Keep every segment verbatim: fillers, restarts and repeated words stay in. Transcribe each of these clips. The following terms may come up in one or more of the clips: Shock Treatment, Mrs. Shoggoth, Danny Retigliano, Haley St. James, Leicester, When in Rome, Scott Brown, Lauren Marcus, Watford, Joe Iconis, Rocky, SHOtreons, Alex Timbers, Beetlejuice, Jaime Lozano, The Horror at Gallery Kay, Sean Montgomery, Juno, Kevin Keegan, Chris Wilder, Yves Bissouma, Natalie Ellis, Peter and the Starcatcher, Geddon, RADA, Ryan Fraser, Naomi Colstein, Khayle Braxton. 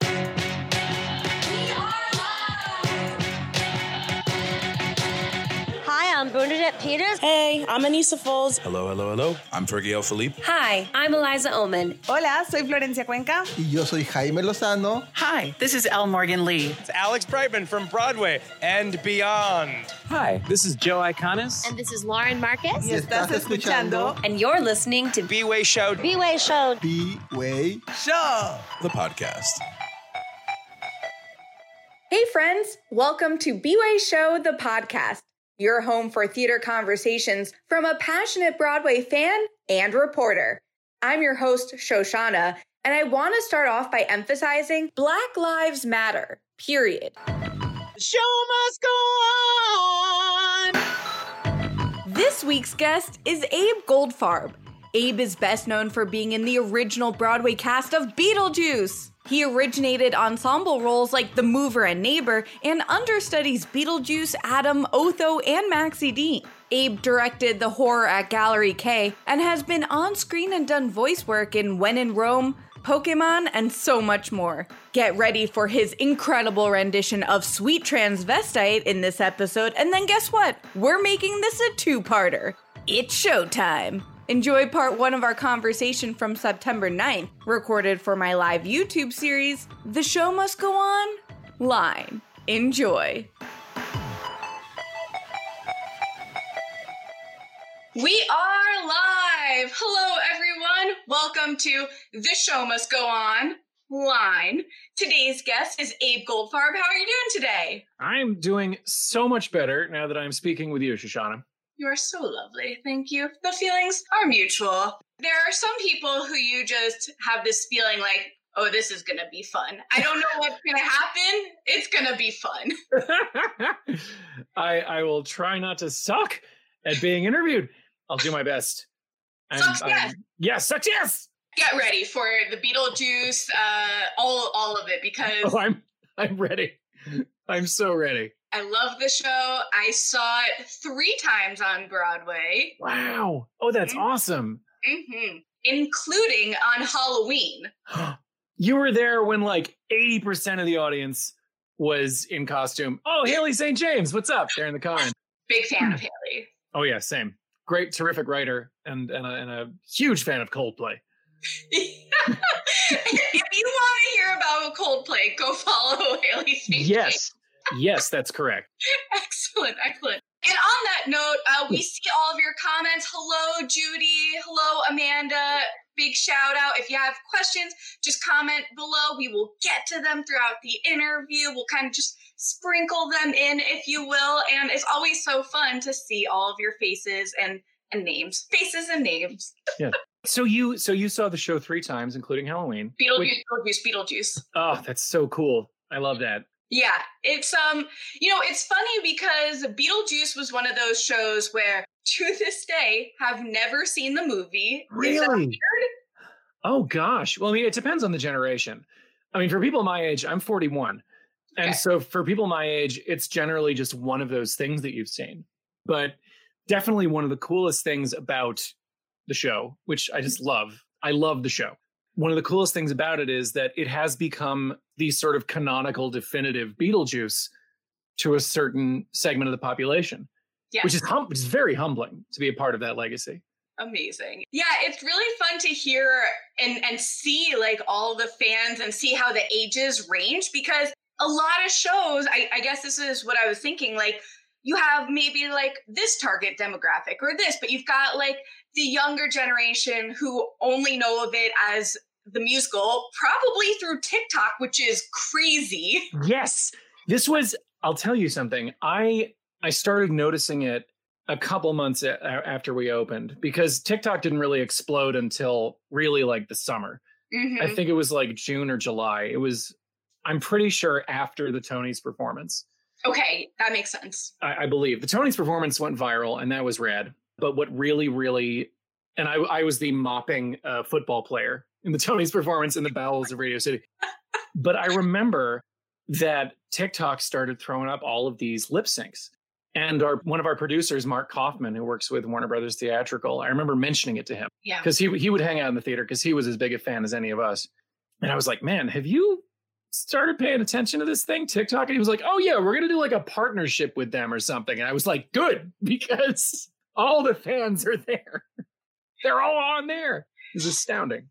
We are live! Hi, I'm Bernadette Peters. Hey, I'm Anissa Foles. Hello, hello, hello. I'm Fergie El-Philippe. Hi, I'm Eliza Ullman. Hola, soy Florencia Cuenca. Y yo soy Jaime Lozano. Hi, this is Elle Morgan Lee. It's Alex Brightman from Broadway and beyond. Hi, this is Joe Iconis. And this is Lauren Marcus. Y estás escuchando. And you're listening to B-Way Show. B-Way Show. B-Way Show. The podcast. Hey, friends. Welcome to B-Way Show, the podcast. Your home for theater conversations from a passionate Broadway fan and reporter. I'm your host, Shoshana, and I want to start off by emphasizing Black Lives Matter, period. The show must go on! This week's guest is Abe Goldfarb. Abe is best known for being in the original Broadway cast of Beetlejuice. He originated ensemble roles like The Mover and Neighbor and understudies Beetlejuice, Adam, Otho, and Maxie Dean. Abe directed The Horror at Gallery K and has been on screen and done voice work in When in Rome, Pokémon, and so much more. Get ready for his incredible rendition of Sweet Transvestite in this episode, and then guess what? We're making this a two-parter. It's showtime! Enjoy part one of our conversation from September ninth, recorded for my live YouTube series, The Show Must Go On, Line. Enjoy! We are live! Hello, everyone. Welcome to The Show Must Go On, Line. Today's guest is Abe Goldfarb. How are you doing today? I'm doing so much better now that I'm speaking with you, Shoshana. You are so lovely. Thank you. The feelings are mutual. There are some people who you just have this feeling like, oh, this is going to be fun. I don't know what's going to happen. It's going to be fun. I, I will try not to suck at being interviewed. I'll do my best. I'm, sucks, I'm, yes. Yes, sucks, yes. Get ready for the Beetlejuice, uh, all all of it, because... Oh, I'm I'm ready. I'm so ready. I love the show. I saw it three times on Broadway. Wow. Oh, that's mm-hmm. awesome. Mm-hmm. Including on Halloween. You were there when like eighty percent of the audience was in costume. Oh, Haley Saint James, what's up? They're in the con. Big fan of Haley. Oh, yeah, same. Great, terrific writer, and and a, and a huge fan of Coldplay. If you want to hear about Coldplay, go follow Haley Saint James. Yes, yes, that's correct. Excellent, excellent. And on that note, uh, we see all of your comments. Hello, Judy. Hello, Amanda. Big shout out. If you have questions, just comment below. We will get to them throughout the interview. We'll kind of just sprinkle them in, if you will. And it's always so fun to see all of your faces and, and names. Faces and names. Yeah. So you so you saw the show three times, including Halloween. Beetlejuice, Wait. Beetlejuice, Beetlejuice. Oh, that's so cool. I love that. Yeah. It's, um, you know, it's funny because Beetlejuice was one of those shows where, to this day, have never seen the movie. Really? Is that weird? Oh, gosh. Well, I mean, it depends on the generation. I mean, for people my age, I'm forty-one. Okay. And so for people my age, it's generally just one of those things that you've seen. But definitely one of the coolest things about the show, which I just love. I love the show. One of the coolest things about it is that it has become the sort of canonical definitive Beetlejuice to a certain segment of the population, yeah. which is hum- which is very humbling to be a part of that legacy. Amazing. Yeah, it's really fun to hear and, and see like all the fans and see how the ages range, because a lot of shows, I, I guess this is what I was thinking, like you have maybe like this target demographic or this, but you've got like the younger generation who only know of it as the musical, probably through TikTok, which is crazy. Yes. This was, I'll tell you something. I I started noticing it a couple months a- after we opened, because TikTok didn't really explode until really like the summer. Mm-hmm. I think it was like June or July. It was... I'm pretty sure after the Tony's performance. Okay, that makes sense. I, I believe. The Tony's performance went viral, and that was rad. But what really, really... And I, I was the mopping uh, football player in the Tony's performance in the bowels of Radio City. But I remember that TikTok started throwing up all of these lip syncs. And our one of our producers, Mark Kaufman, who works with Warner Brothers Theatrical, I remember mentioning it to him. Yeah. Because he he would hang out in the theater because he was as big a fan as any of us. And I was like, man, have you started paying attention to this thing, TikTok? And he was like, oh, yeah, we're going to do like a partnership with them or something. And I was like, good, because all the fans are there. They're all on there. It's astounding.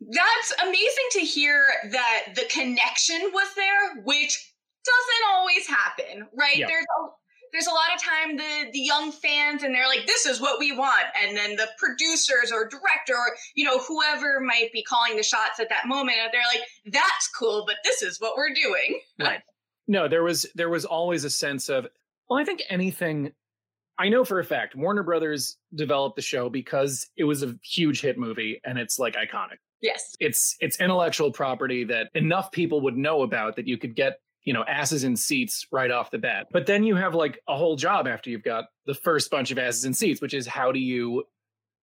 That's amazing to hear that the connection was there, which doesn't always happen, right? Yeah. There's a There's a lot of time the, the young fans and they're like, this is what we want. And then the producers or director or, you know, whoever might be calling the shots at that moment, they're like, that's cool, but this is what we're doing. Right. No, there was there was always a sense of, well, I think anything, I know for a fact, Warner Brothers developed the show because it was a huge hit movie and it's like iconic. Yes. It's it's intellectual property that enough people would know about that you could get, you know, asses in seats right off the bat. But then you have like a whole job after you've got the first bunch of asses in seats, which is how do you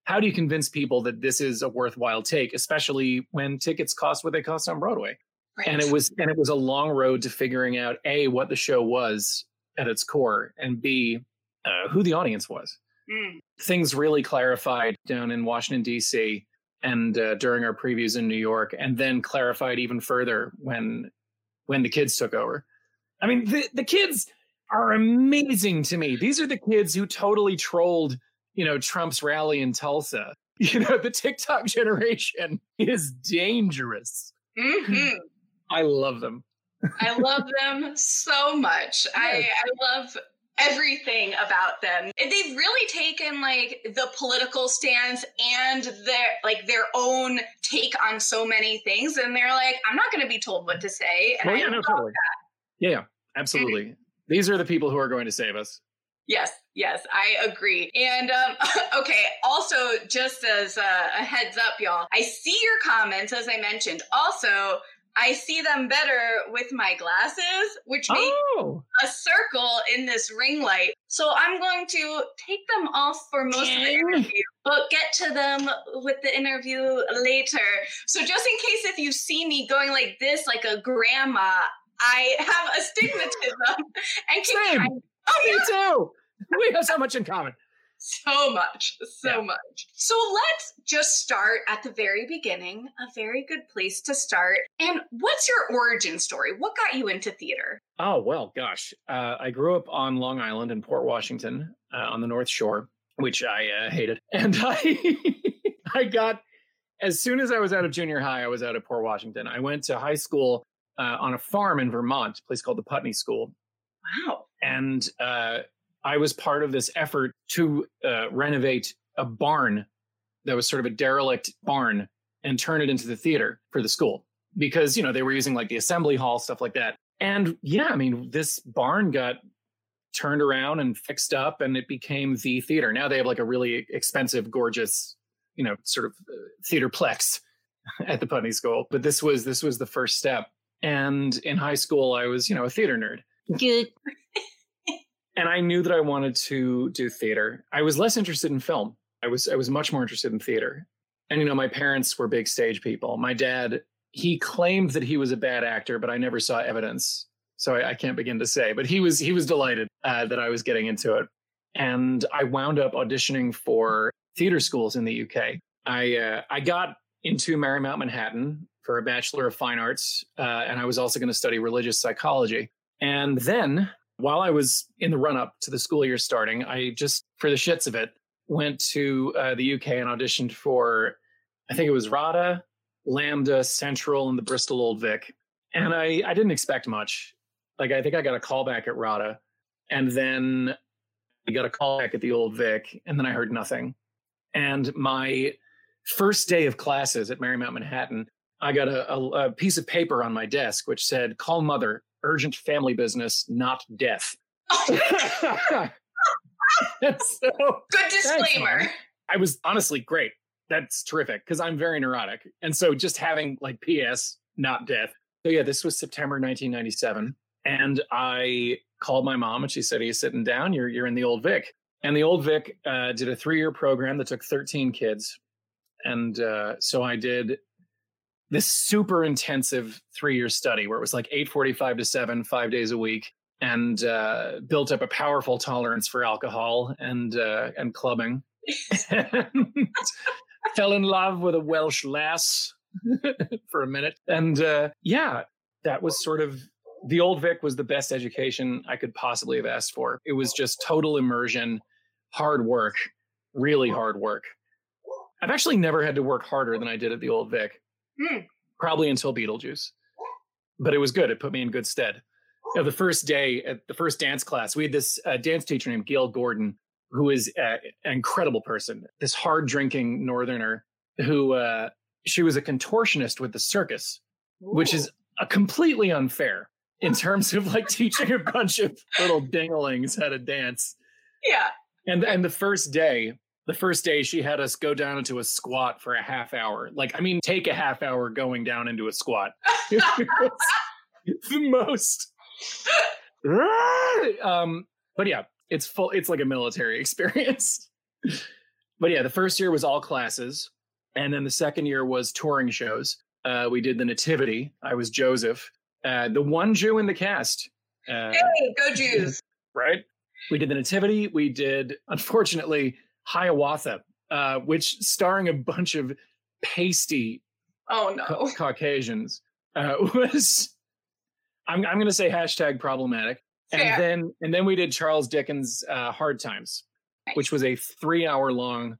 how do you convince people that this is a worthwhile take, especially when tickets cost what they cost on Broadway. Right. And it was and it was a long road to figuring out, A, what the show was at its core, and B, uh, who the audience was. Mm. Things really clarified down in Washington, D C and uh, during our previews in New York, and then clarified even further when when the kids took over. I mean, the, the kids are amazing to me. These are the kids who totally trolled, you know, Trump's rally in Tulsa. You know, the TikTok generation is dangerous. Mm-hmm. I love them. I love them so much. Yeah. I, I love everything about them. And they've really taken like the political stance and their like their own take on so many things, and they're like, I'm not going to be told what to say. And well, yeah, I no, totally. that. yeah absolutely mm-hmm. These are the people who are going to save us. Yes yes I agree. And um okay, also just as a, a heads up, y'all, I see your comments, as I mentioned. Also, I see them better with my glasses, which make oh. a circle in this ring light. So I'm going to take them off for most of the interview, but get to them with the interview later. So just in case if you see me going like this, like a grandma, I have astigmatism. and can Same. I, oh, me yeah. too. We have so much in common. So much, so yeah. much. So let's just start at the very beginning, a very good place to start. And what's your origin story? What got you into theater? Oh, well, gosh. Uh, I grew up on Long Island in Port Washington uh, on the North Shore, which I uh, hated. And I, I got, as soon as I was out of junior high, I was out of Port Washington. I went to high school uh, on a farm in Vermont, a place called the Putney School. Wow. And, uh, I was part of this effort to uh, renovate a barn that was sort of a derelict barn and turn it into the theater for the school because, you know, they were using like the assembly hall, stuff like that. And yeah, I mean, this barn got turned around and fixed up and it became the theater. Now they have like a really expensive, gorgeous, you know, sort of theaterplex at the Putney School. But this was this was the first step. And in high school, I was, you know, a theater nerd. Good. And I knew that I wanted to do theater. I was less interested in film. I was I was much more interested in theater. And, you know, my parents were big stage people. My dad, he claimed that he was a bad actor, but I never saw evidence. So I, I can't begin to say. But he was he was delighted uh, that I was getting into it. And I wound up auditioning for theater schools in the U K. I uh, I got into Marymount Manhattan for a Bachelor of Fine Arts. Uh, and I was also going to study religious psychology. And then, while I was in the run-up to the school year starting, I just, for the shits of it, went to uh, the U K and auditioned for, I think it was RADA, Lambda, Central, and the Bristol Old Vic. And I, I didn't expect much. Like, I think I got a call back at RADA, and then I got a call back at the Old Vic, and then I heard nothing. And my first day of classes at Marymount Manhattan, I got a, a, a piece of paper on my desk which said, "Call mother. Urgent family business, not death." Oh so, good disclaimer. I was honestly great. That's terrific because I'm very neurotic. And so just having like P S, not death. So yeah, this was September nineteen ninety-seven. And I called my mom and she said, "Are you sitting down? You're you're in the Old Vic." And the Old Vic uh, did a three-year program that took thirteen kids. And uh, so I did this super intensive three-year study where it was like eight forty-five to seven, five days a week. and uh, built up a powerful tolerance for alcohol and uh, and clubbing. And fell in love with a Welsh lass for a minute. And uh, yeah, that was sort of, the Old Vic was the best education I could possibly have asked for. It was just total immersion, hard work, really hard work. I've actually never had to work harder than I did at the Old Vic, mm. probably until Beetlejuice. But it was good. It put me in good stead. You know, the first day at the first dance class, we had this uh, dance teacher named Gail Gordon, who is a, an incredible person, this hard drinking Northerner who uh, she was a contortionist with the circus, Ooh. Which is a completely unfair in terms of like teaching a bunch of little dinglings how to dance. Yeah. And and the first day, the first day she had us go down into a squat for a half hour. Like, I mean, take a half hour going down into a squat. It's the most. um, but yeah. It's full. It's like a military experience. But yeah, the first year was all classes. And then the second year was touring shows. Uh, we did the Nativity. I was Joseph, uh, the one Jew in the cast. Uh, hey, go Jews. Right. We did the Nativity. We did, unfortunately, Hiawatha, uh, which starring a bunch of pasty oh, no. ca- Caucasians uh, was, I'm, I'm going to say hashtag problematic. And then and then we did Charles Dickens' uh, Hard Times, which was a three-hour-long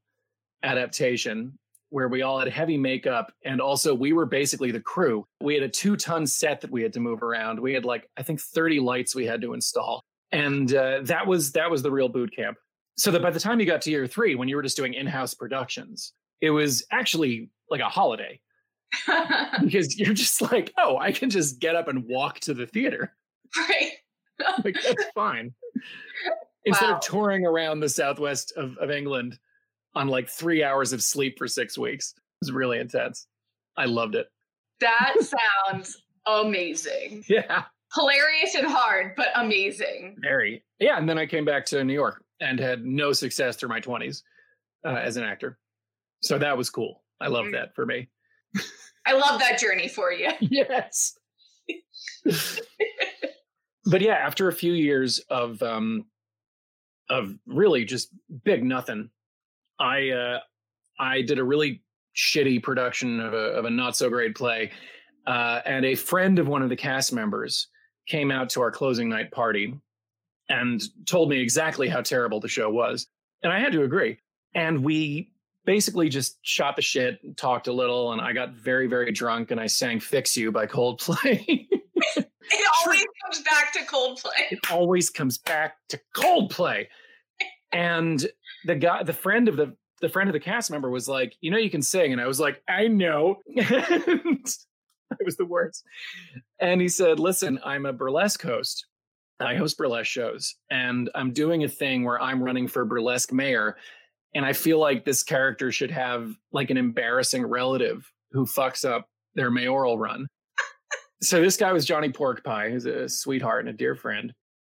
adaptation where we all had heavy makeup. And also, we were basically the crew. We had a two-ton set that we had to move around. We had, like, I think thirty lights we had to install. And uh, that was that was the real boot camp. So that by the time you got to year three, when you were just doing in-house productions, it was actually like a holiday. Because you're just like, oh, I can just get up and walk to the theater. Right. Like, that's fine. Instead wow. of touring around the southwest of, of England on like three hours of sleep for six weeks. It was really intense. I loved it. That sounds amazing. Yeah. Hilarious and hard, but amazing. Very. Yeah. And then I came back to New York and had no success through my twenties uh, as an actor. So that was cool. I love mm-hmm. that for me. I love that journey for you. Yes. But yeah, after a few years of um, of really just big nothing, I uh, I did a really shitty production of a of a not so great play, uh, and a friend of one of the cast members came out to our closing night party and told me exactly how terrible the show was, and I had to agree. And we basically just shot the shit, and talked a little, and I got very very drunk, and I sang "Fix You" by Coldplay. It always comes back to Coldplay. It always comes back to Coldplay. And the guy, the friend of the the friend of the cast member was like, you know, you can sing. And I was like, I know. It was the worst. And he said, listen, I'm a burlesque host. I host burlesque shows. And I'm doing a thing where I'm running for burlesque mayor. And I feel like this character should have like an embarrassing relative who fucks up their mayoral run. So this guy was Johnny Porkpie, who's a sweetheart and a dear friend.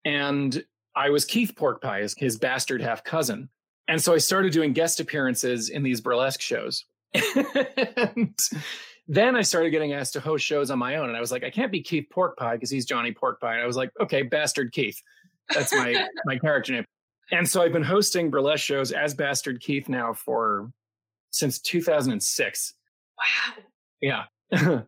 And I was Keith Porkpie, his, his bastard half-cousin. And so I started doing guest appearances in these burlesque shows. And then I started getting asked to host shows on my own. And I was like, I can't be Keith Porkpie because he's Johnny Porkpie. And I was like, okay, Bastard Keith. That's my, my character name. And so I've been hosting burlesque shows as Bastard Keith now for since two thousand six. Wow. Yeah.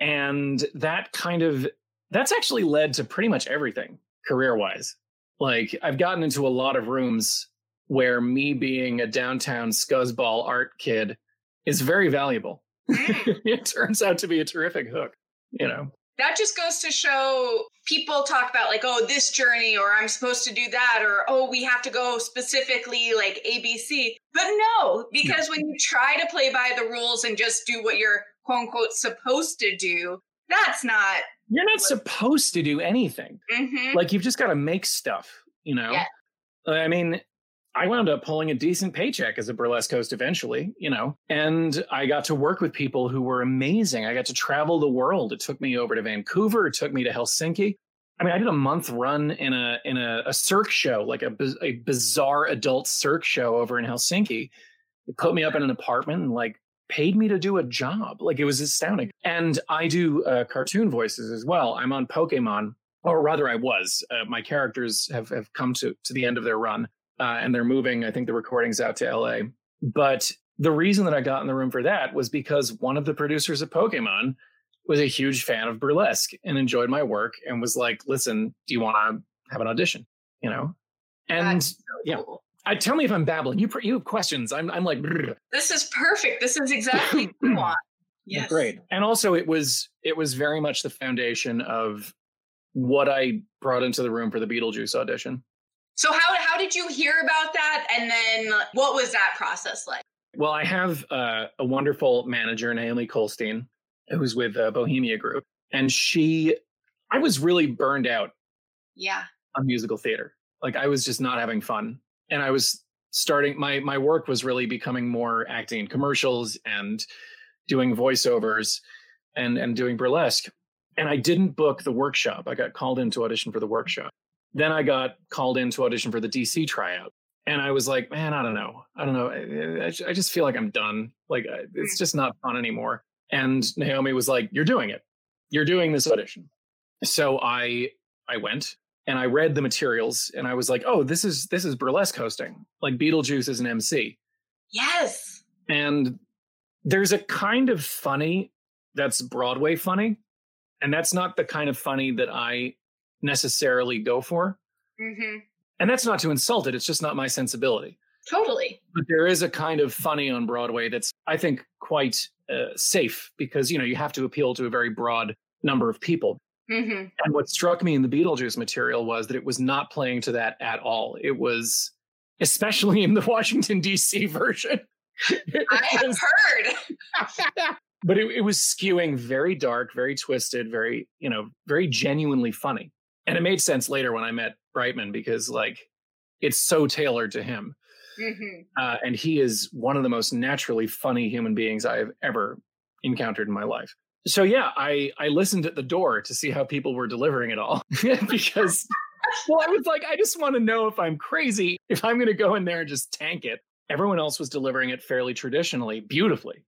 And that kind of, that's actually led to pretty much everything career-wise. Like, I've gotten into a lot of rooms where me being a downtown scuzzball art kid is very valuable. It turns out to be a terrific hook, you know. That just goes to show people talk about like, oh, this journey, or I'm supposed to do that, or, oh, we have to go specifically like A B C. But no, because no. when you try to play by the rules and just do what you're quote unquote supposed to do, that's not. You're not what... supposed to do anything. Mm-hmm. Like, you've just got to make stuff, you know? Yeah. I mean, I wound up pulling a decent paycheck as a burlesque host eventually, you know, and I got to work with people who were amazing. I got to travel the world. It took me over to Vancouver. It took me to Helsinki. I mean, I did a month run in a in a, a cirque show, like a, a bizarre adult cirque show over in Helsinki. It put me up in an apartment and like paid me to do a job. Like, it was astounding. And I do uh, cartoon voices as well. I'm on Pokémon, or rather I was. Uh, my characters have, have come to, to the end of their run uh, and they're moving, I think, the recordings out to L A. But the reason that I got in the room for that was because one of the producers of Pokémon was a huge fan of burlesque and enjoyed my work and was like, listen, do you want to have an audition? You know? And so yeah, cool. I, tell me if I'm babbling. You you have questions. I'm I'm like, brr. This is perfect. This is exactly what you want. Yes. Great. And also it was, it was very much the foundation of what I brought into the room for the Beetlejuice audition. So how, how did you hear about that? And then what was that process like? Well, I have uh, a wonderful manager, Naomi Colstein, who's with uh, Bohemia Group. And she, I was really burned out. Yeah. On musical theater. Like I was just not having fun. And I was starting, my my work was really becoming more acting in commercials and doing voiceovers and, and doing burlesque. And I didn't book the workshop. I got called in to audition for the workshop. Then I got called in to audition for the D C tryout. And I was like, man, I don't know. I don't know. I, I just feel like I'm done. Like, it's just not fun anymore. And Naomi was like, you're doing it. You're doing this audition. So I I went. And I read the materials and I was like, oh, this is this is burlesque hosting. Like Beetlejuice is an M C. Yes. And there's a kind of funny that's Broadway funny. And that's not the kind of funny that I necessarily go for. Mm-hmm. And that's not to insult it. It's just not my sensibility. Totally. But there is a kind of funny on Broadway that's, I think, quite uh, safe because, you know, you have to appeal to a very broad number of people. Mm-hmm. And what struck me in the Beetlejuice material was that it was not playing to that at all. It was, especially in the Washington, D C version. I have heard. But it, it was skewing very dark, very twisted, very, you know, very genuinely funny. And it made sense later when I met Brightman because, like, it's so tailored to him. Mm-hmm. Uh, and he is one of the most naturally funny human beings I have ever encountered in my life. So yeah, I, I listened at the door to see how people were delivering it all because, well, I was like, I just want to know if I'm crazy, if I'm going to go in there and just tank it. Everyone else was delivering it fairly traditionally, beautifully.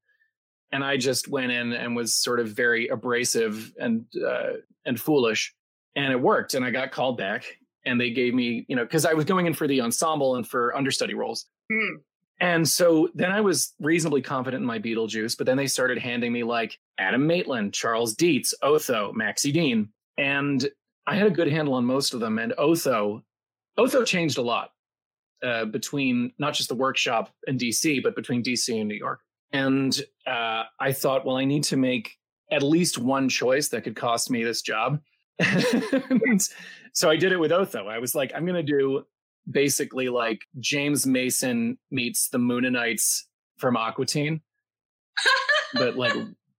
And I just went in and was sort of very abrasive and, uh, and foolish, and it worked. And I got called back and they gave me, you know, cause I was going in for the ensemble and for understudy roles. Mm. And so then I was reasonably confident in my Beetlejuice, but then they started handing me like Adam Maitland, Charles Dietz, Otho, Maxie Dean. And I had a good handle on most of them. And Otho, Otho changed a lot uh, between not just the workshop and D C, but between D C and New York. And uh, I thought, well, I need to make at least one choice that could cost me this job. So I did it with Otho. I was like, I'm going to do basically like James Mason meets the Moonanites from Aqua Teen, but like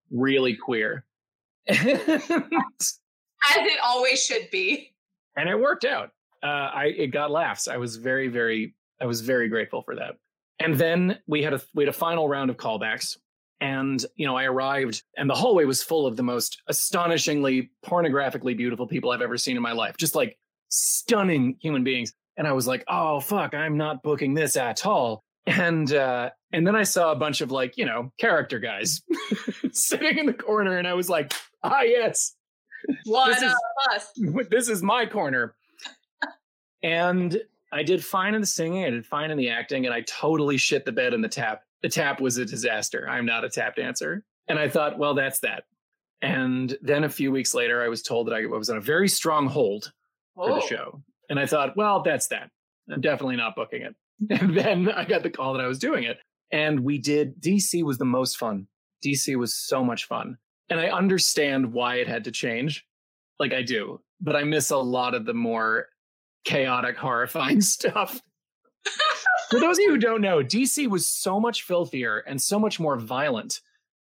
really queer. As it always should be. And it worked out. Uh, I, it got laughs. I was very, very, I was very grateful for that. And then we had a, we had a final round of callbacks and, you know, I arrived and the hallway was full of the most astonishingly pornographically beautiful people I've ever seen in my life. Just like stunning human beings. And I was like, oh, fuck, I'm not booking this at all. And uh, and then I saw a bunch of like, you know, character guys sitting in the corner. And I was like, ah, yes. One of us. This is my corner. And I did fine in the singing. I did fine in the acting. And I totally shit the bed in the tap. The tap was a disaster. I'm not a tap dancer. And I thought, well, that's that. And then a few weeks later, I was told that I was on a very strong hold Whoa. for the show. And I thought, well, that's that. I'm definitely not booking it. And then I got the call that I was doing it. And we did. D C was the most fun. D C was so much fun. And I understand why it had to change. Like I do. But I miss a lot of the more chaotic, horrifying stuff. For those of you who don't know, D C was so much filthier and so much more violent.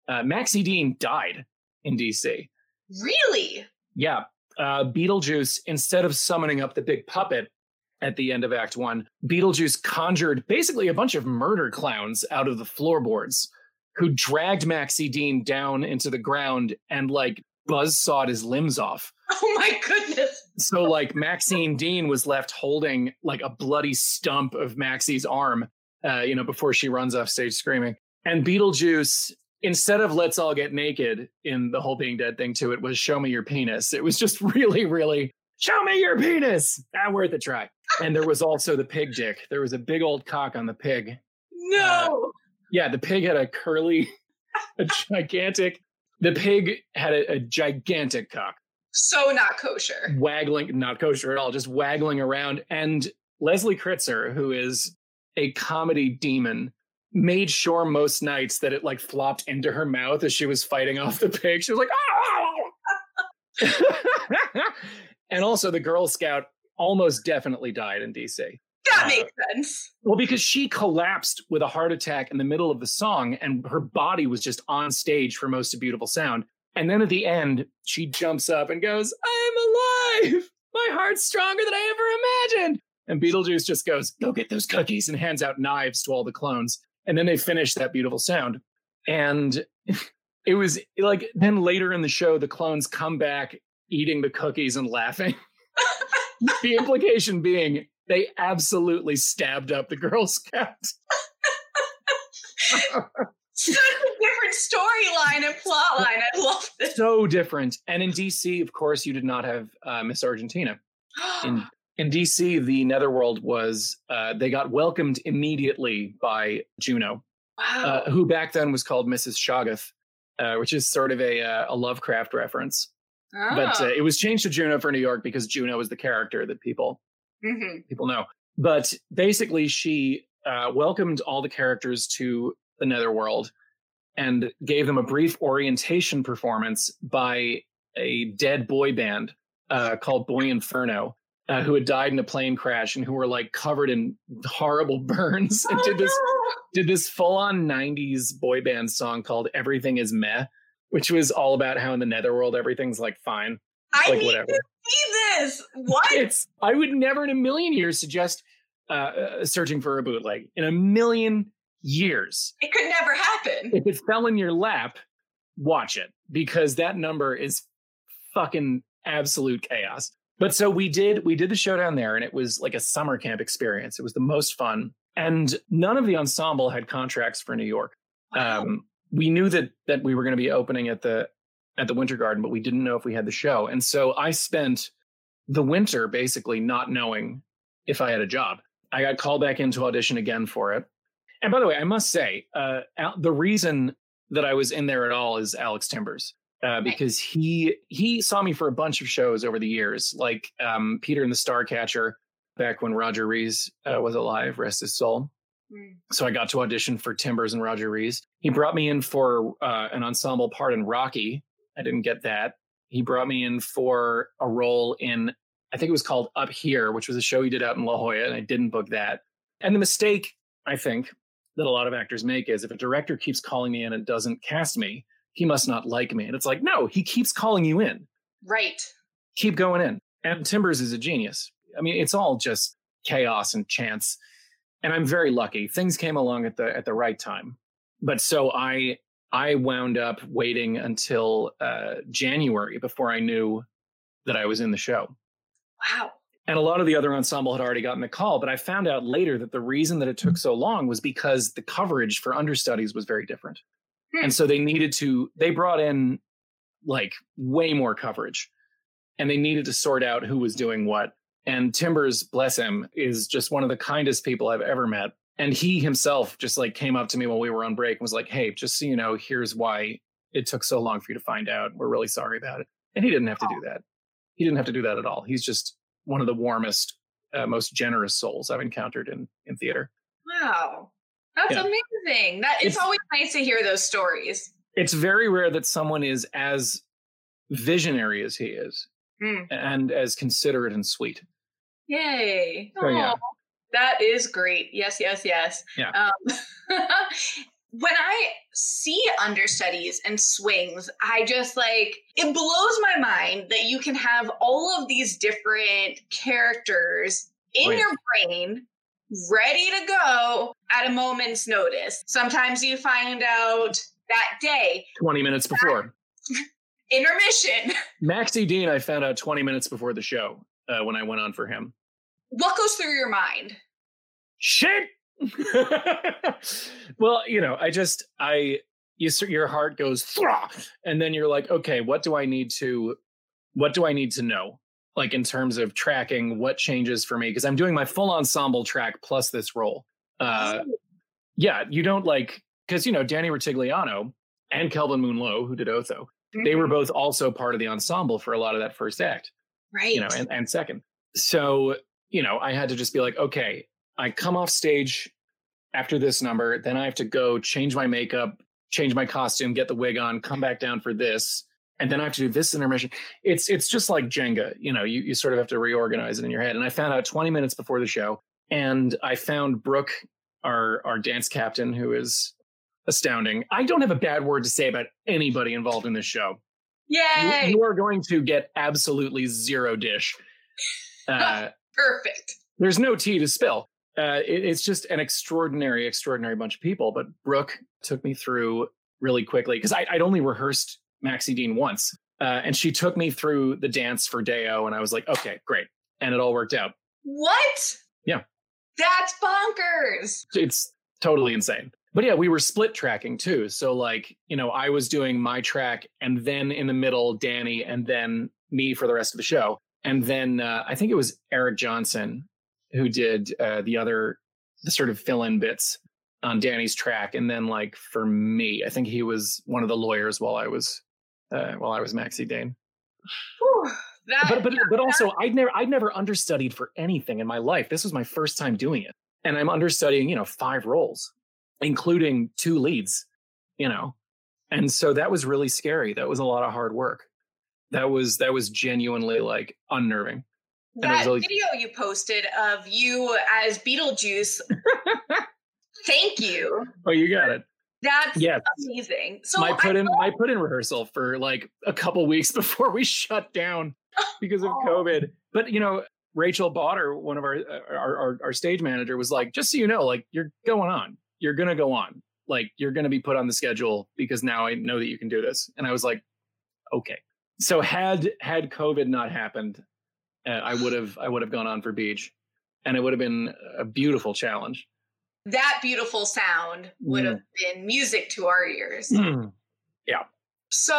Uh, Maxie Dean died in D C. Really? Yeah. Uh, Beetlejuice, instead of summoning up the big puppet at the end of Act One, Beetlejuice conjured basically a bunch of murder clowns out of the floorboards who dragged Maxie Dean down into the ground and like buzzsawed his limbs off. Oh my goodness. So like Maxine Dean was left holding like a bloody stump of Maxie's arm, uh, you know, before she runs off stage screaming. And Beetlejuice, instead of let's all get naked in the whole being dead thing too, it was show me your penis. It was just really, really show me your penis. Ah, worth a try. And there was also the pig dick. There was a big old cock on the pig. No. Uh, yeah, the pig had a curly, a gigantic, the pig had a, a gigantic cock. So not kosher. Waggling, not kosher at all, just waggling around. And Leslie Kritzer, who is a comedy demon, made sure most nights that it like flopped into her mouth as she was fighting off the pig. She was like, oh! And also the Girl Scout almost definitely died in D C. That uh, makes sense. Well, because she collapsed with a heart attack in the middle of the song and her body was just on stage for most of Beautiful Sound. And then at the end, she jumps up and goes, I am alive. My heart's stronger than I ever imagined. And Beetlejuice just goes, go get those cookies, and hands out knives to all the clones. And then they finish that Beautiful Sound. And it was like, then later in the show, the clones come back eating the cookies and laughing. The implication being they absolutely stabbed up the Girl Scouts. Such a different storyline and plot line. I love this. So different. And in D C, of course, you did not have uh, Miss Argentina. In, in D C, the Netherworld was, uh, they got welcomed immediately by Juno, wow. uh, who back then was called Missus Shoggoth, uh, which is sort of a, uh, a Lovecraft reference. Oh. But uh, it was changed to Juno for New York because Juno is the character that people mm-hmm. people know. But basically, she uh, welcomed all the characters to the Netherworld and gave them a brief orientation performance by a dead boy band uh, called Boy Inferno, uh, who had died in a plane crash and who were like covered in horrible burns and oh, did this no. did this full-on nineties boy band song called Everything Is Meh, which was all about how in the Netherworld, everything's like fine. I like, need whatever. to see this. What? It's, I would never in a million years suggest uh, uh, searching for a bootleg. In a million years. It could never happen. If it fell in your lap, watch it. Because that number is fucking absolute chaos. But so we did, we did the show down there, and it was like a summer camp experience. It was the most fun. And none of the ensemble had contracts for New York. Wow. Um, we knew that that we were going to be opening at the at the Winter Garden, but we didn't know if we had the show. And so I spent the winter basically not knowing if I had a job. I got called back in to audition again for it. And by the way, I must say, uh, the reason that I was in there at all is Alex Timbers, uh, because he he saw me for a bunch of shows over the years, like um, Peter and the Starcatcher back when Roger Rees uh, was alive, rest his soul. So I got to audition for Timbers and Roger Rees. He brought me in for uh, an ensemble part in Rocky. I didn't get that. He brought me in for a role in, I think it was called Up Here, which was a show he did out in La Jolla, and I didn't book that. And the mistake, I think, that a lot of actors make is if a director keeps calling me in and doesn't cast me, he must not like me. And it's like, no, he keeps calling you in. Right. Keep going in. And Timbers is a genius. I mean, it's all just chaos and chance. And I'm very lucky. Things came along at the at the right time. But so I I wound up waiting until uh, January before I knew that I was in the show. Wow. And a lot of the other ensemble had already gotten the call. But I found out later that the reason that it took so long was because the coverage for understudies was very different. Hmm. And so they needed to, they brought in like way more coverage. And they needed to sort out who was doing what. And Timbers, bless him, is just one of the kindest people I've ever met. And he himself just like came up to me while we were on break and was like, hey, just so you know, here's why it took so long for you to find out. We're really sorry about it. And he didn't have to do that. He didn't have to do that at all. He's just one of the warmest, uh, most generous souls I've encountered in, in theater. Wow. That's yeah. amazing. That it's, it's always nice to hear those stories. It's very rare that someone is as visionary as he is. Mm. And as considerate and sweet. Yay. So, yeah. That is great. Yes, yes, yes. Yeah. Um, when I see understudies and swings, I just like, it blows my mind that you can have all of these different characters in oh, yeah. your brain ready to go at a moment's notice. Sometimes you find out that day. twenty minutes before. Intermission. Maxie Dean, I found out twenty minutes before the show uh, when I went on for him. What goes through your mind? Shit. Well, you know, I just, I, you, your heart goes, and then you're like, okay, what do I need to, what do I need to know? like in terms of tracking what changes for me, because I'm doing my full ensemble track plus this role. Uh, yeah, you don't like, because, you know, Danny Retigliano and Kelvin Moonlow, who did Otho, mm-hmm. they were both also part of the ensemble for a lot of that first act. Right. You know, and, and second. So, you know, I had to just be like, okay, I come off stage after this number, then I have to go change my makeup, change my costume, get the wig on, come back down for this. And then I have to do this intermission. It's it's just like Jenga. You know, you, you sort of have to reorganize it in your head. And I found out twenty minutes before the show. And I found Brooke, our, our dance captain, who is astounding. I don't have a bad word to say about anybody involved in this show. Yay! You, you are going to get absolutely zero dish. Uh, Perfect. There's no tea to spill. Uh, it, it's just an extraordinary, extraordinary bunch of people. But Brooke took me through really quickly because I'd only rehearsed Maxie Dean once. Uh, and she took me through the dance for Deo, and I was like, okay, great. And it all worked out. What? Yeah. That's bonkers. It's totally insane. But yeah, we were split tracking too. So like, you know, I was doing my track and then in the middle, Danny, and then me for the rest of the show. And then uh, I think it was Eric Johnson who did uh, the other the sort of fill-in bits on Danny's track. And then like for me, I think he was one of the lawyers while I was Uh, while I was Maxie Dean. Whew, that, but but, but also, that. I'd never I'd never understudied for anything in my life. This was my first time doing it. And I'm understudying, you know, five roles, including two leads, you know. And so that was really scary. That was a lot of hard work. That was that was genuinely, like, unnerving. That and really... video you posted of you as Beetlejuice. Thank you. Oh, you got it. That's yes. amazing. So my put I in know. my put in rehearsal for like a couple weeks before we shut down because of oh. COVID. But you know, Rachel Botter, one of our, our our our stage manager, was like, just so you know, like you're going on, you're gonna go on, like you're gonna be put on the schedule because now I know that you can do this. And I was like, okay. So had had COVID not happened, uh, I would have I would have gone on for Beach, and it would have been a beautiful challenge. That beautiful sound would have been music to our ears. Mm. Yeah. So,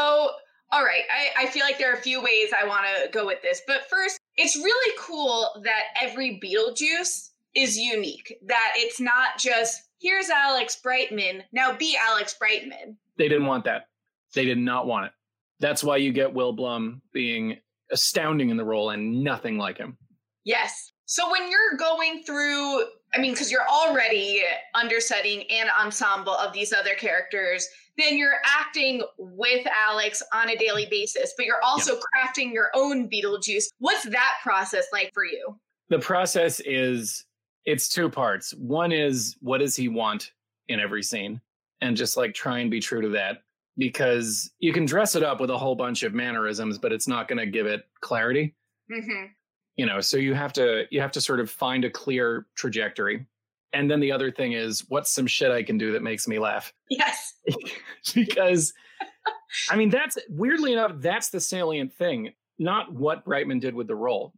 all right. I, I feel like there are a few ways I want to go with this. But first, it's really cool that every Beetlejuice is unique. That it's not just, here's Alex Brightman, now be Alex Brightman. They didn't want that. They did not want it. That's why you get Will Blum being astounding in the role and nothing like him. Yes. So when you're going through... I mean, because you're already understudying an ensemble of these other characters, then you're acting with Alex on a daily basis, but you're also yep. crafting your own Beetlejuice. What's that process like for you? The process is, it's two parts. One is, what does he want in every scene? And just like try and be true to that, because you can dress it up with a whole bunch of mannerisms, but it's not going to give it clarity. Mm-hmm. You know, so you have to you have to sort of find a clear trajectory. And then the other thing is, what's some shit I can do that makes me laugh? Yes. Because, I mean, that's weirdly enough, that's the salient thing. Not what Brightman did with the role,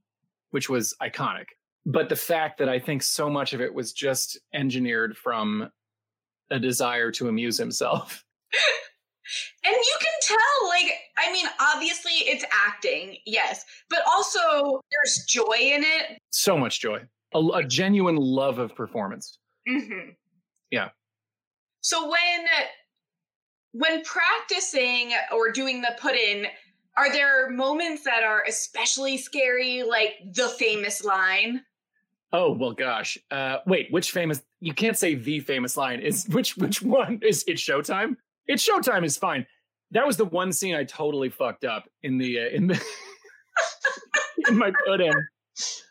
which was iconic, but the fact that I think so much of it was just engineered from a desire to amuse himself. And you can tell, like, I mean, obviously it's acting, yes, but also there's joy in it. So much joy. A, a genuine love of performance. Mm-hmm. Yeah. So when when practicing or doing the put-in, are there moments that are especially scary, like the famous line? Oh, well, gosh. Uh, wait, which famous? You can't say the famous line. Is which which one? Is it showtime? It's showtime is fine. That was the one scene I totally fucked up in the uh, in the in my put-in.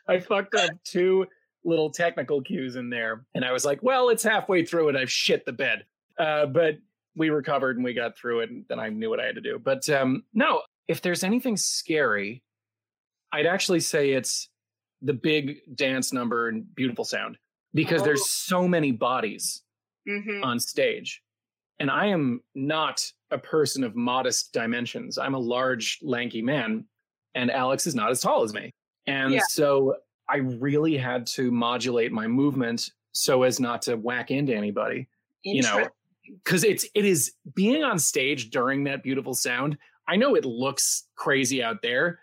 I fucked up two little technical cues in there, and I was like, "Well, it's halfway through, and I've shit the bed." Uh, but we recovered and we got through it, and then I knew what I had to do. But um, no, if there's anything scary, I'd actually say it's the big dance number and beautiful sound because oh. there's so many bodies mm-hmm. on stage. And I am not a person of modest dimensions. I'm a large, lanky man, and Alex is not as tall as me. And yeah. so I really had to modulate my movement so as not to whack into anybody, you know, because it's it is being on stage during that beautiful sound. I know it looks crazy out there,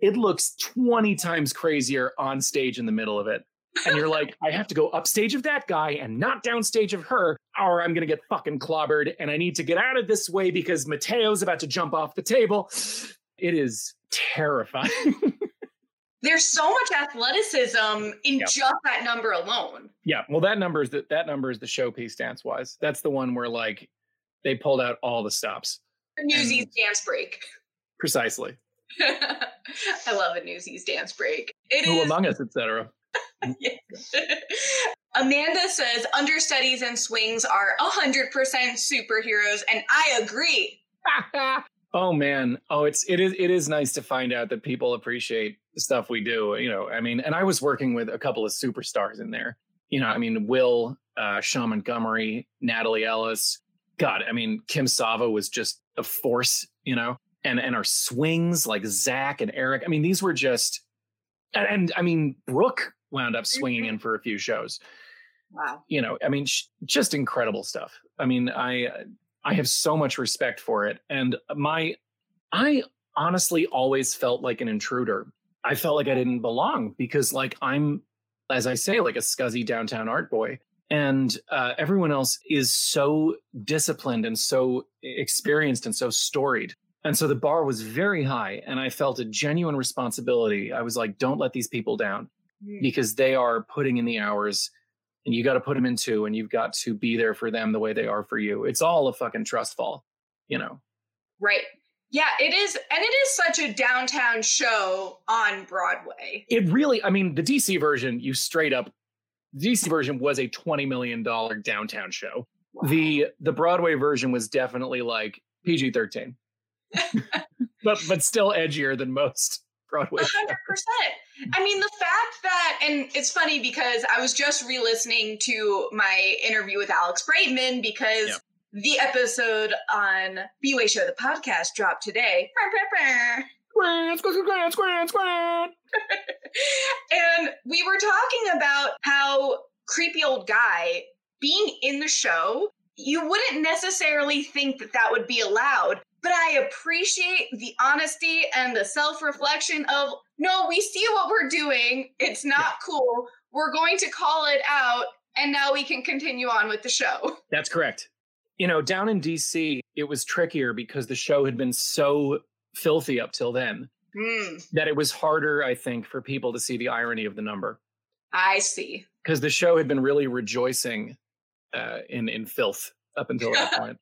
it looks twenty times crazier on stage in the middle of it. And you're like, I have to go upstage of that guy and not downstage of her, or I'm going to get fucking clobbered. And I need to get out of this way because Mateo's about to jump off the table. It is terrifying. There's so much athleticism in yep. just that number alone. Yeah. Well, that number is the, that number is the showpiece dance wise. That's the one where like they pulled out all the stops. The Newsies and... dance break. Precisely. I love a Newsies dance break. It Who is... Among Us, et cetera. Amanda says understudies and swings are one hundred percent superheroes, and I agree. Oh man, oh it's it is it is nice to find out that people appreciate the stuff we do, you know. I mean, and I was working with a couple of superstars in there, you know. I mean, Will, uh, Sean Montgomery, Natalie Ellis. God, I mean, Kim Sava was just a force, you know. And and our swings, like Zach and Eric. I mean, these were just. And, and I mean, Brooke wound up swinging in for a few shows. Wow. You know, I mean, sh- just incredible stuff. I mean, I, I have so much respect for it. And my, I honestly always felt like an intruder. I felt like I didn't belong because like, I'm, as I say, like a scuzzy downtown art boy, and uh, everyone else is so disciplined and so experienced and so storied. And so the bar was very high, and I felt a genuine responsibility. I was like, don't let these people down because they are putting in the hours, and you got to put them in too, and you've got to be there for them the way they are for you. It's all a fucking trust fall, you know? Right. Yeah, it is. And it is such a downtown show on Broadway. It really, I mean, the D C version, you straight up, the D C version was a twenty million dollars downtown show. Wow. The the Broadway version was definitely like P G thirteen. but but still edgier than most Broadway shows. one hundred percent. I mean, the fact that, and it's funny because I was just re-listening to my interview with Alex Brightman because yep. the episode on B-Way Show, the podcast, dropped today. And we were talking about how creepy old guy being in the show, you wouldn't necessarily think that that would be allowed. But I appreciate the honesty and the self-reflection of, no, we see what we're doing. It's not yeah. cool. We're going to call it out. And now we can continue on with the show. That's correct. You know, down in D C, it was trickier because the show had been so filthy up till then mm. that it was harder, I think, for people to see the irony of the number. I see. Because the show had been really rejoicing uh, in, in filth up until that point.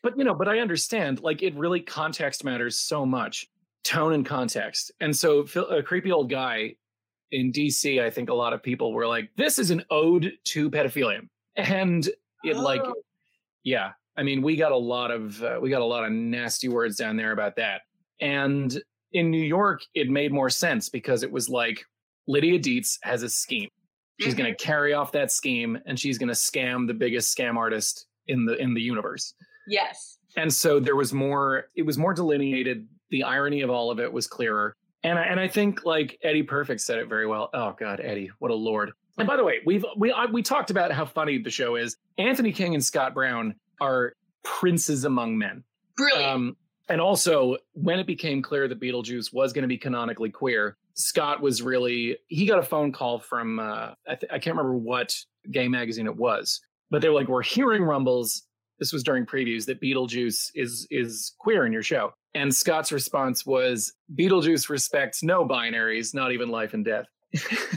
But, you know, but I understand, like, it really context matters so much, tone and context. And so a creepy old guy in D C, I think a lot of people were like, this is an ode to pedophilia. And it oh. like, yeah, I mean, we got a lot of uh, we got a lot of nasty words down there about that. And in New York, it made more sense because it was like Lydia Deetz has a scheme. She's mm-hmm. going to carry off that scheme, and she's going to scam the biggest scam artist in the in the universe. Yes. And so there was more, it was more delineated. The irony of all of it was clearer. And I, and I think like Eddie Perfect said it very well. Oh God, Eddie, what a lord. And by the way, we've, we, I, we talked about how funny the show is. Anthony King and Scott Brown are princes among men. Brilliant. Um, and also when it became clear that Beetlejuice was going to be canonically queer, Scott was really, he got a phone call from, uh, I, th- I can't remember what gay magazine it was, but they were like, we're hearing rumbles. This was during previews that Beetlejuice is is queer in your show. And Scott's response was, Beetlejuice respects no binaries, not even life and death.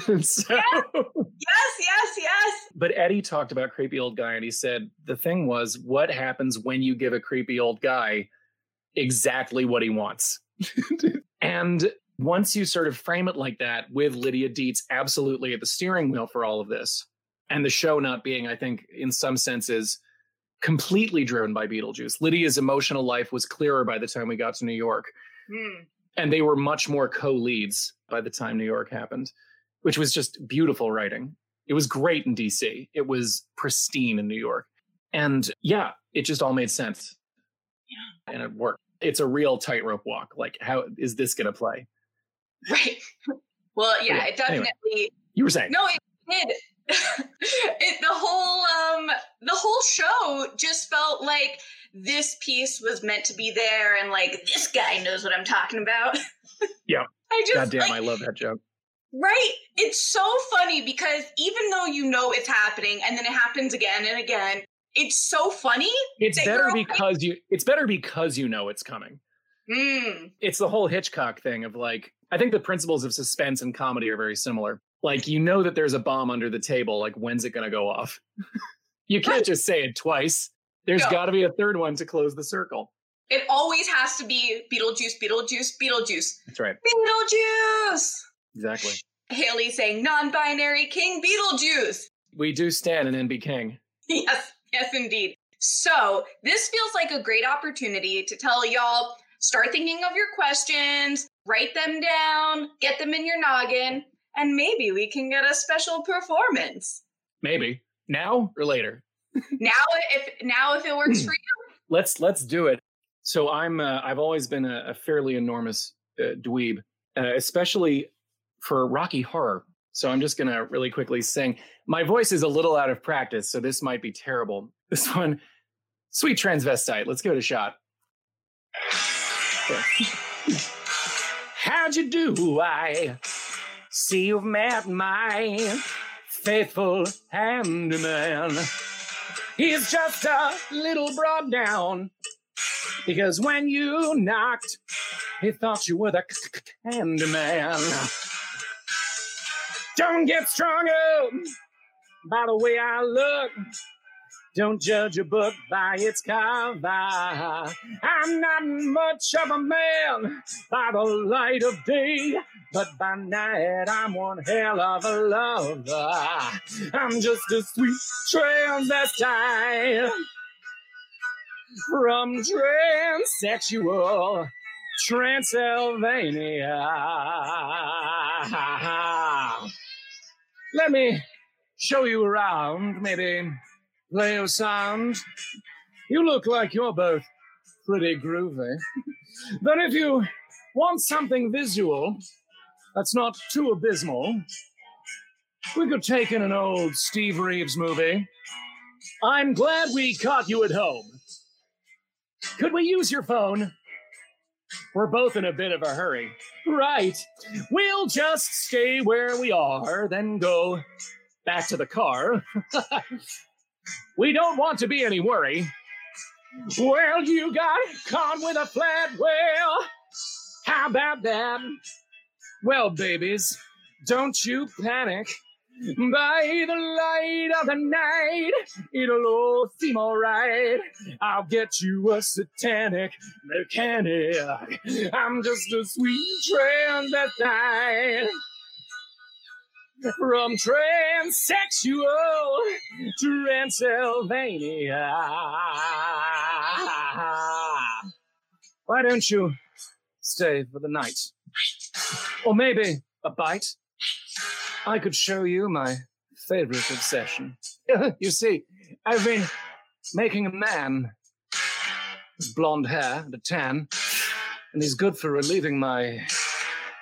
and so, yes. yes, yes, yes. But Eddie talked about creepy old guy, and he said, the thing was, what happens when you give a creepy old guy exactly what he wants? And once you sort of frame it like that, with Lydia Deetz absolutely at the steering wheel for all of this, and the show not being, I think, in some senses, completely driven by Beetlejuice. Lydia's emotional life was clearer by the time we got to New York. Mm. And they were much more co-leads by the time New York happened, which was just beautiful writing. It was great in D C. It was pristine in New York. And yeah, it just all made sense. Yeah. And it worked. It's a real tightrope walk. Like, how is this going to play? Right. Well, yeah, yeah. It definitely... Anyway, you were saying. No, it did. It, the whole um, the whole show just felt like this piece was meant to be there, and like this guy knows what I'm talking about. Yeah. I just, God damn, like, I love that joke. Right? It's so funny because even though you know it's happening and then it happens again and again, it's so funny. It's better because like, you it's better because you know it's coming. Mm. It's the whole Hitchcock thing of like, I think the principles of suspense and comedy are very similar. Like, you know that there's a bomb under the table. Like, when's it going to go off? You can't just say it twice. There's no. got to be a third one to close the circle. It always has to be Beetlejuice, Beetlejuice, Beetlejuice. That's right. Beetlejuice! Exactly. Haley saying, non-binary King Beetlejuice. We do stand and then be king. Yes, yes, indeed. So this feels like a great opportunity to tell y'all, start thinking of your questions, write them down, get them in your noggin, and maybe we can get a special performance. Maybe. Now or later? now, if now if it works for you. Let's let's do it. So I'm uh, I've always been a, a fairly enormous uh, dweeb, uh, especially for Rocky Horror. So I'm just going to really quickly sing. My voice is a little out of practice, so this might be terrible. This one, Sweet Transvestite. Let's give it a shot. Okay. How'd you do? I see you've met my faithful handyman. He's just a little broad down, because when you knocked, he thought you were the candy man. Don't get strung up by the way I look. Don't judge a book by its cover. I'm not much of a man by the light of day, but by night I'm one hell of a lover. I'm just a sweet transvestite from transsexual Transylvania. Let me show you around, maybe play your sound. You look like you're both pretty groovy. But if you want something visual that's not too abysmal, we could take in an old Steve Reeves movie. I'm glad we caught you at home. Could we use your phone? We're both in a bit of a hurry. Right. We'll just stay where we are, then go back to the car. We don't want to be any worry. Well, you got caught with a flat whale. How about that? Well, babies, don't you panic. By the light of the night, it'll all seem all right. I'll get you a satanic mechanic. I'm just a sweet transvestite from transsexual Transylvania. Why don't you stay for the night? Or maybe a bite? I could show you my favorite obsession. You see, I've been making a man with blonde hair and a tan, and he's good for relieving my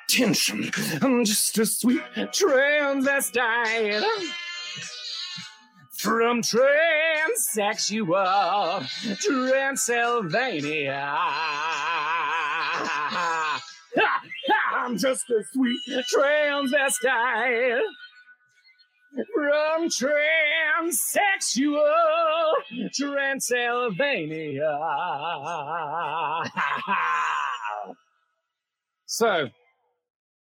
tension. I'm just a sweet transvestite from transsexual Transylvania. I'm just a sweet transvestite from transsexual Transylvania. So,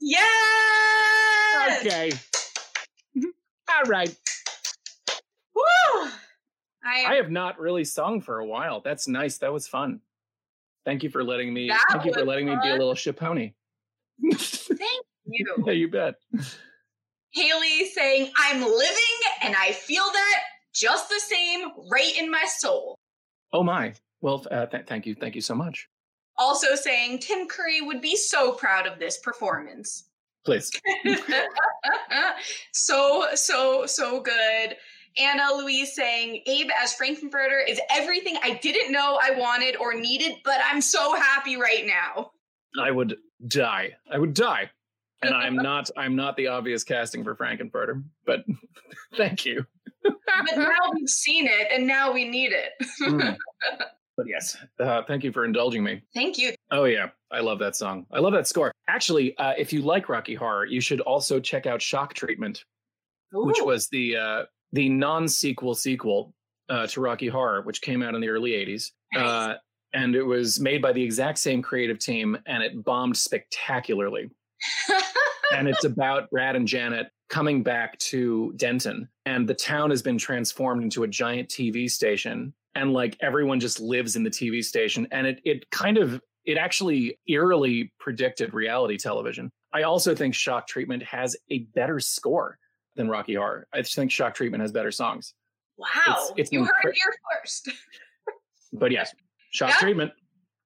Yeah! Okay. All right. Woo! I, I have not really sung for a while. That's nice. That was fun. Thank you for letting me. Thank you for letting fun. me be a little shit pony. Thank you. Yeah, you bet. Haley saying, "I'm living, and I feel that just the same, right in my soul." Oh, my. Well, uh, th- thank you. Thank you so much. Also saying Tim Curry would be so proud of this performance. Please. so, so, so good. Anna Louise saying, Abe as Frankenfurter is everything I didn't know I wanted or needed, but I'm so happy right now. I would die. I would die. And I'm not I'm not the obvious casting for Frankenfurter, but thank you. But now we've seen it, and now we need it. mm. But yes, uh, thank you for indulging me. Thank you. Oh, yeah. I love that song. I love that score. Actually, uh, if you like Rocky Horror, you should also check out Shock Treatment, Ooh. which was the uh, the non-sequel sequel uh, to Rocky Horror, which came out in the early eighties. Nice. Uh, and it was made by the exact same creative team, and it bombed spectacularly. And it's about Brad and Janet coming back to Denton, and the town has been transformed into a giant T V station, and like everyone just lives in the T V station, and it it kind of it actually eerily predicted reality television. I also think Shock Treatment has a better score than Rocky Horror. I think Shock Treatment has better songs. Wow, it's, it's you impre- heard it here first. But yes, Shock yeah. Treatment.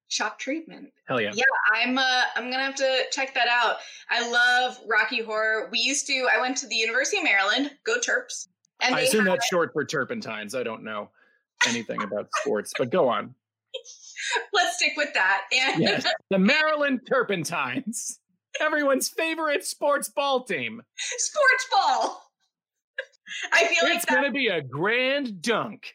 Shock Treatment. Hell yeah. Yeah, I'm uh, I'm going to have to check that out. I love Rocky Horror. We used to, I went to the University of Maryland, go Terps. And I assume that's a, short for Turpentines. I don't know anything about sports, but go on. Let's stick with that. And yes, the Maryland Turpentines, everyone's favorite sports ball team. Sports ball. I feel it's like It's going to be a grand dunk.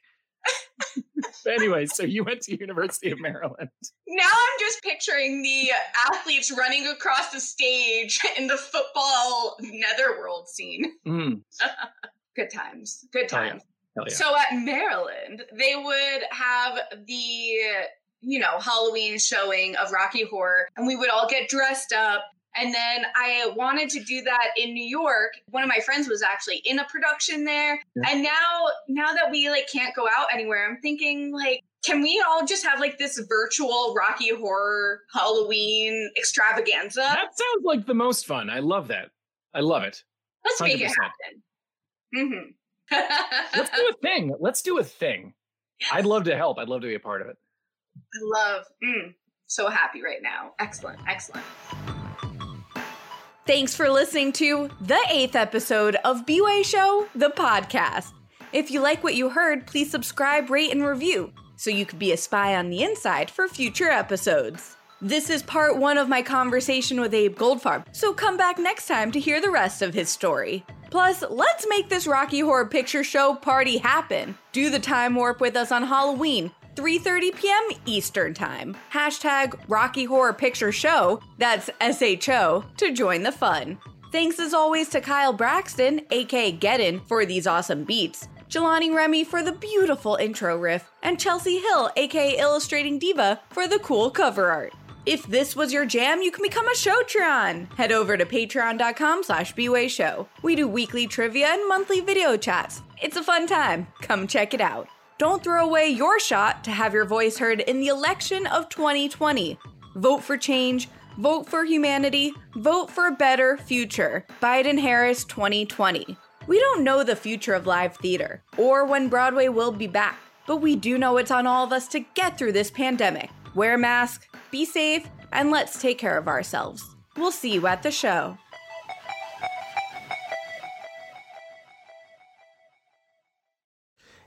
Anyway, so you went to University of Maryland. Now I'm just picturing the athletes running across the stage in the football netherworld scene. Mm. Good times. Good times. Hell yeah. Hell yeah. So at Maryland, they would have the, you know, Halloween showing of Rocky Horror, and we would all get dressed up. And then I wanted to do that in New York. One of my friends was actually in a production there. Yeah. And now now that we like can't go out anywhere, I'm thinking like, can we all just have like this virtual Rocky Horror Halloween extravaganza? That sounds like the most fun. I love that. I love it. Let's one hundred percent. Make it happen. Mm-hmm. Let's do a thing. Let's do a thing. I'd love to help. I'd love to be a part of it. I love, mm, so happy right now. Excellent, excellent. Thanks for listening to the eighth episode of B Y Show, the podcast. If you like what you heard, please subscribe, rate, and review so you could be a spy on the inside for future episodes. This is part one of my conversation with Abe Goldfarb, so come back next time to hear the rest of his story. Plus, let's make this Rocky Horror Picture Show party happen. Do the time warp with us on Halloween, three thirty p.m. Eastern Time. Hashtag Rocky Horror Picture Show, that's S H O, to join the fun. Thanks as always to Kyle Braxton, a k a. Geddon, for these awesome beats, Jelani Remy for the beautiful intro riff, and Chelsea Hill, a k a. Illustrating Diva, for the cool cover art. If this was your jam, you can become a Showtron. Head over to patreon.com slash BWayShow. We do weekly trivia and monthly video chats. It's a fun time. Come check it out. Don't throw away your shot to have your voice heard in the election of twenty twenty. Vote for change. Vote for humanity. Vote for a better future. Biden-Harris twenty twenty. We don't know the future of live theater or when Broadway will be back, but we do know it's on all of us to get through this pandemic. Wear a mask, be safe, and let's take care of ourselves. We'll see you at the show.